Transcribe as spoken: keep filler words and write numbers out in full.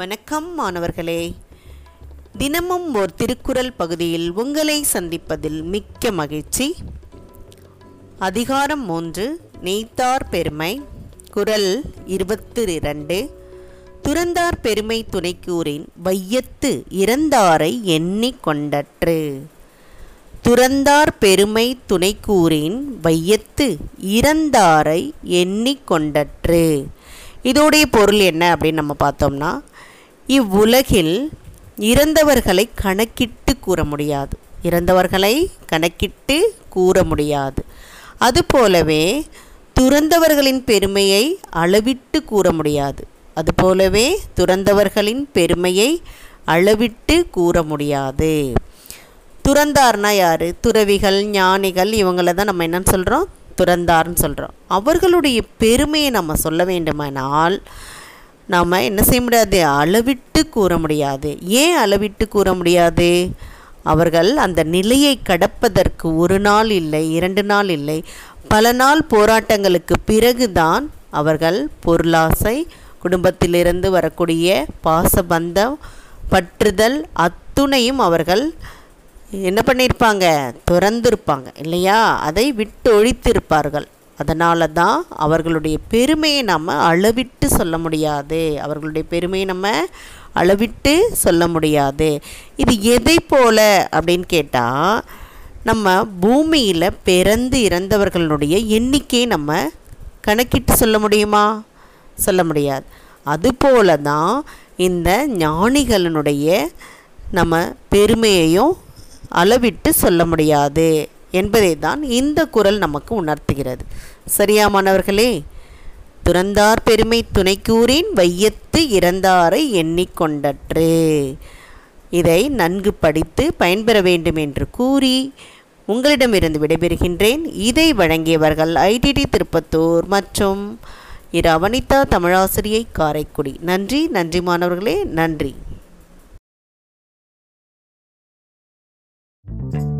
வணக்கம் மாணவர்களே, தினமும் ஓர் திருக்குறள் பகுதியில் உங்களை சந்திப்பதில் மிக்க மகிழ்ச்சி. அதிகாரம் மூன்று, நீத்தார் பெருமை, குறள் இருபத்தி இரண்டு. துறந்தார் பெருமை துணைக்கூறின் வையத்து இறந்தாரை எண்ணி கொண்டற்று. துறந்தார் பெருமை துணைக்கூறின் வையத்து இறந்தாரை எண்ணி கொண்டற்று. இதோடைய பொருள் என்ன அப்படின்னு நம்ம பார்த்தோம்னா, இவ்வுலகில் இறந்தவர்களை கணக்கிட்டு கூற முடியாது இறந்தவர்களை கணக்கிட்டு கூற முடியாது அதுபோலவே துறந்தவர்களின் பெருமையை அளவிட்டு கூற முடியாது அதுபோலவே துறந்தவர்களின் பெருமையை அளவிட்டு கூற முடியாது. துறந்தார்னா யார்? துறவிகள், ஞானிகள், இவங்கள தான் நம்ம என்னன்னு சொல்கிறோம், துறந்தார்னு சொல்கிறோம். அவர்களுடைய பெருமையை நம்ம சொல்ல வேண்டுமானால் நாம் என்ன செய்ய முடியாது, அளவிட்டு கூற முடியாது. ஏன் அளவிட்டு கூற முடியாது? அவர்கள் அந்த நிலையை கடப்பதற்கு ஒரு நாள் இல்லை, இரண்டு நாள் இல்லை, பல நாள் போராட்டங்களுக்கு பிறகுதான் அவர்கள் பொருளாசை, குடும்பத்திலிருந்து வரக்கூடிய பாசபந்தம், பற்றுதல் அத்துணையும் அவர்கள் என்ன பண்ணியிருப்பாங்க, துறந்திருப்பாங்க இல்லையா, அதை விட்டு ஒழித்திருப்பார்கள். அதனால தான் அவர்களுடைய பெருமையை நம்ம அளவிட்டு சொல்ல முடியாது அவர்களுடைய பெருமையை நம்ம அளவிட்டு சொல்ல முடியாது. இது எதை போல அப்படின்னு கேட்டால், நம்ம பூமியில் பிறந்து இறந்தவர்களுடைய எண்ணிக்கையை நம்ம கணக்கிட்டு சொல்ல முடியுமா? சொல்ல முடியாது. அதுபோல தான் இந்த ஞானிகளினுடைய நம்ம பெருமையையும் அளவிட்டு சொல்ல முடியாது என்பதை தான் இந்த குறள் நமக்கு உணர்த்துகிறது. சரியா மாணவர்களே? துறந்தார் பெருமை துணைக்கூறின் வையத்து இறந்தாரை எண்ணிக்கொண்டற்று. இதை நன்கு படித்து பயன்பெற வேண்டும் என்று கூறி உங்களிடமிருந்து விடைபெறுகின்றேன். இதை வழங்கியவர்கள் ஐடிடி திருப்பத்தூர் மற்றும் இரவனிதா தமிழாசிரியை, காரைக்குடி. நன்றி, நன்றி மாணவர்களே, நன்றி.